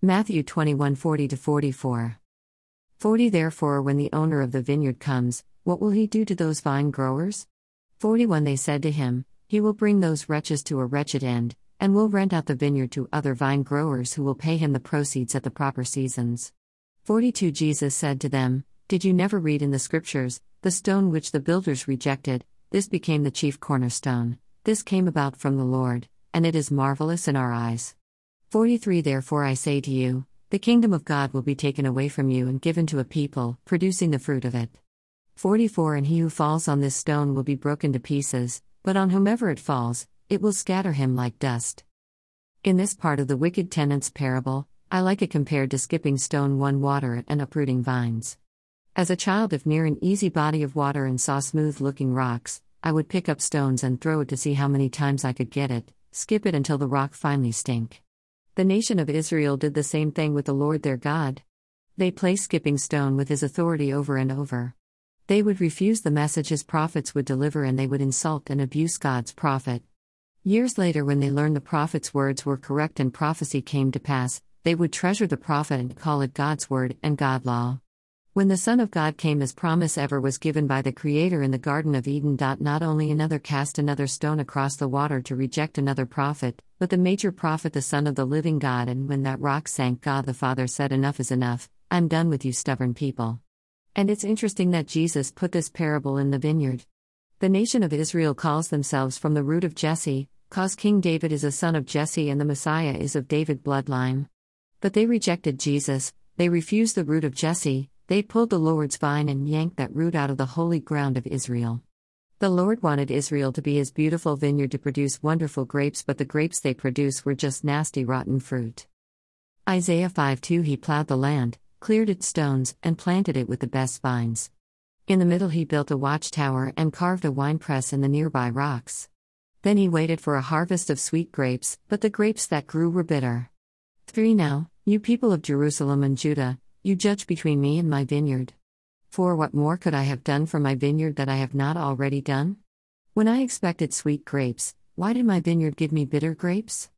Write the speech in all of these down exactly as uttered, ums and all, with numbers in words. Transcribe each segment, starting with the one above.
Matthew twenty-one forty to forty-four. forty Therefore, when the owner of the vineyard comes, what will he do to those vine growers? forty-one They said to him, He will bring those wretches to a wretched end, and will rent out the vineyard to other vine growers who will pay him the proceeds at the proper seasons. forty-two Jesus said to them, Did you never read in the Scriptures, the stone which the builders rejected, this became the chief cornerstone, this came about from the Lord, and it is marvelous in our eyes. forty-three Therefore I say to you, the kingdom of God will be taken away from you and given to a people, producing the fruit of it. forty-four And he who falls on this stone will be broken to pieces, but on whomever it falls, it will scatter him like dust. In this part of the wicked tenant's parable, I like it compared to skipping stone one water and uprooting vines. As a child, if near an easy body of water and saw smooth-looking rocks, I would pick up stones and throw it to see how many times I could get it, skip it until the rock finally stink. The nation of Israel did the same thing with the Lord their God. They play skipping stone with his authority over and over. They would refuse the message his prophets would deliver, and they would insult and abuse God's prophet. Years later, when they learned the prophet's words were correct and prophecy came to pass, they would treasure the prophet and call it God's word and God law. When the Son of God came, as promise ever was given by the Creator in the Garden of Eden. Not only another cast another stone across the water to reject another prophet, but the major prophet, the Son of the living God, and when that rock sank, God the Father said, Enough is enough, I'm done with you stubborn people. And it's interesting that Jesus put this parable in the vineyard. The nation of Israel calls themselves from the root of Jesse, cause King David is a son of Jesse and the Messiah is of David bloodline. But they rejected Jesus, they refused the root of Jesse, they pulled the Lord's vine and yanked that root out of the holy ground of Israel. The Lord wanted Israel to be his beautiful vineyard to produce wonderful grapes, but the grapes they produced were just nasty rotten fruit. Isaiah five two He plowed the land, cleared its stones, and planted it with the best vines. In the middle he built a watchtower and carved a winepress in the nearby rocks. Then he waited for a harvest of sweet grapes, but the grapes that grew were bitter. three Now, you people of Jerusalem and Judah, you judge between me and my vineyard. For what more could I have done for my vineyard that I have not already done? When I expected sweet grapes, why did my vineyard give me bitter grapes?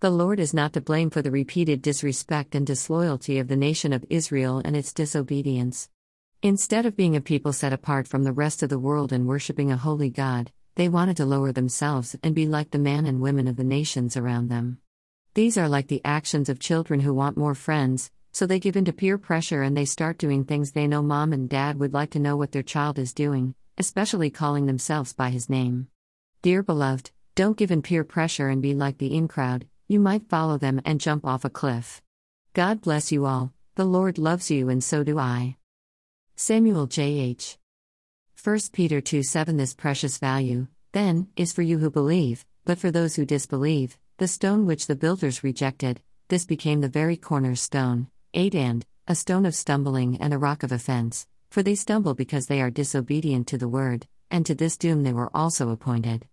The Lord is not to blame for the repeated disrespect and disloyalty of the nation of Israel and its disobedience. Instead of being a people set apart from the rest of the world and worshipping a holy God, they wanted to lower themselves and be like the men and women of the nations around them. These are like the actions of children who want more friends, so they give in to peer pressure and they start doing things they know mom and dad would like to know what their child is doing, especially calling themselves by his name. Dear beloved, don't give in peer pressure and be like the in-crowd. You might follow them and jump off a cliff. God bless you all. The Lord loves you and so do I. Samuel J H First Peter two seven This precious value, then, is for you who believe, but for those who disbelieve, the stone which the builders rejected, this became the very cornerstone, eight and, a stone of stumbling and a rock of offense, for they stumble because they are disobedient to the word, and to this doom they were also appointed.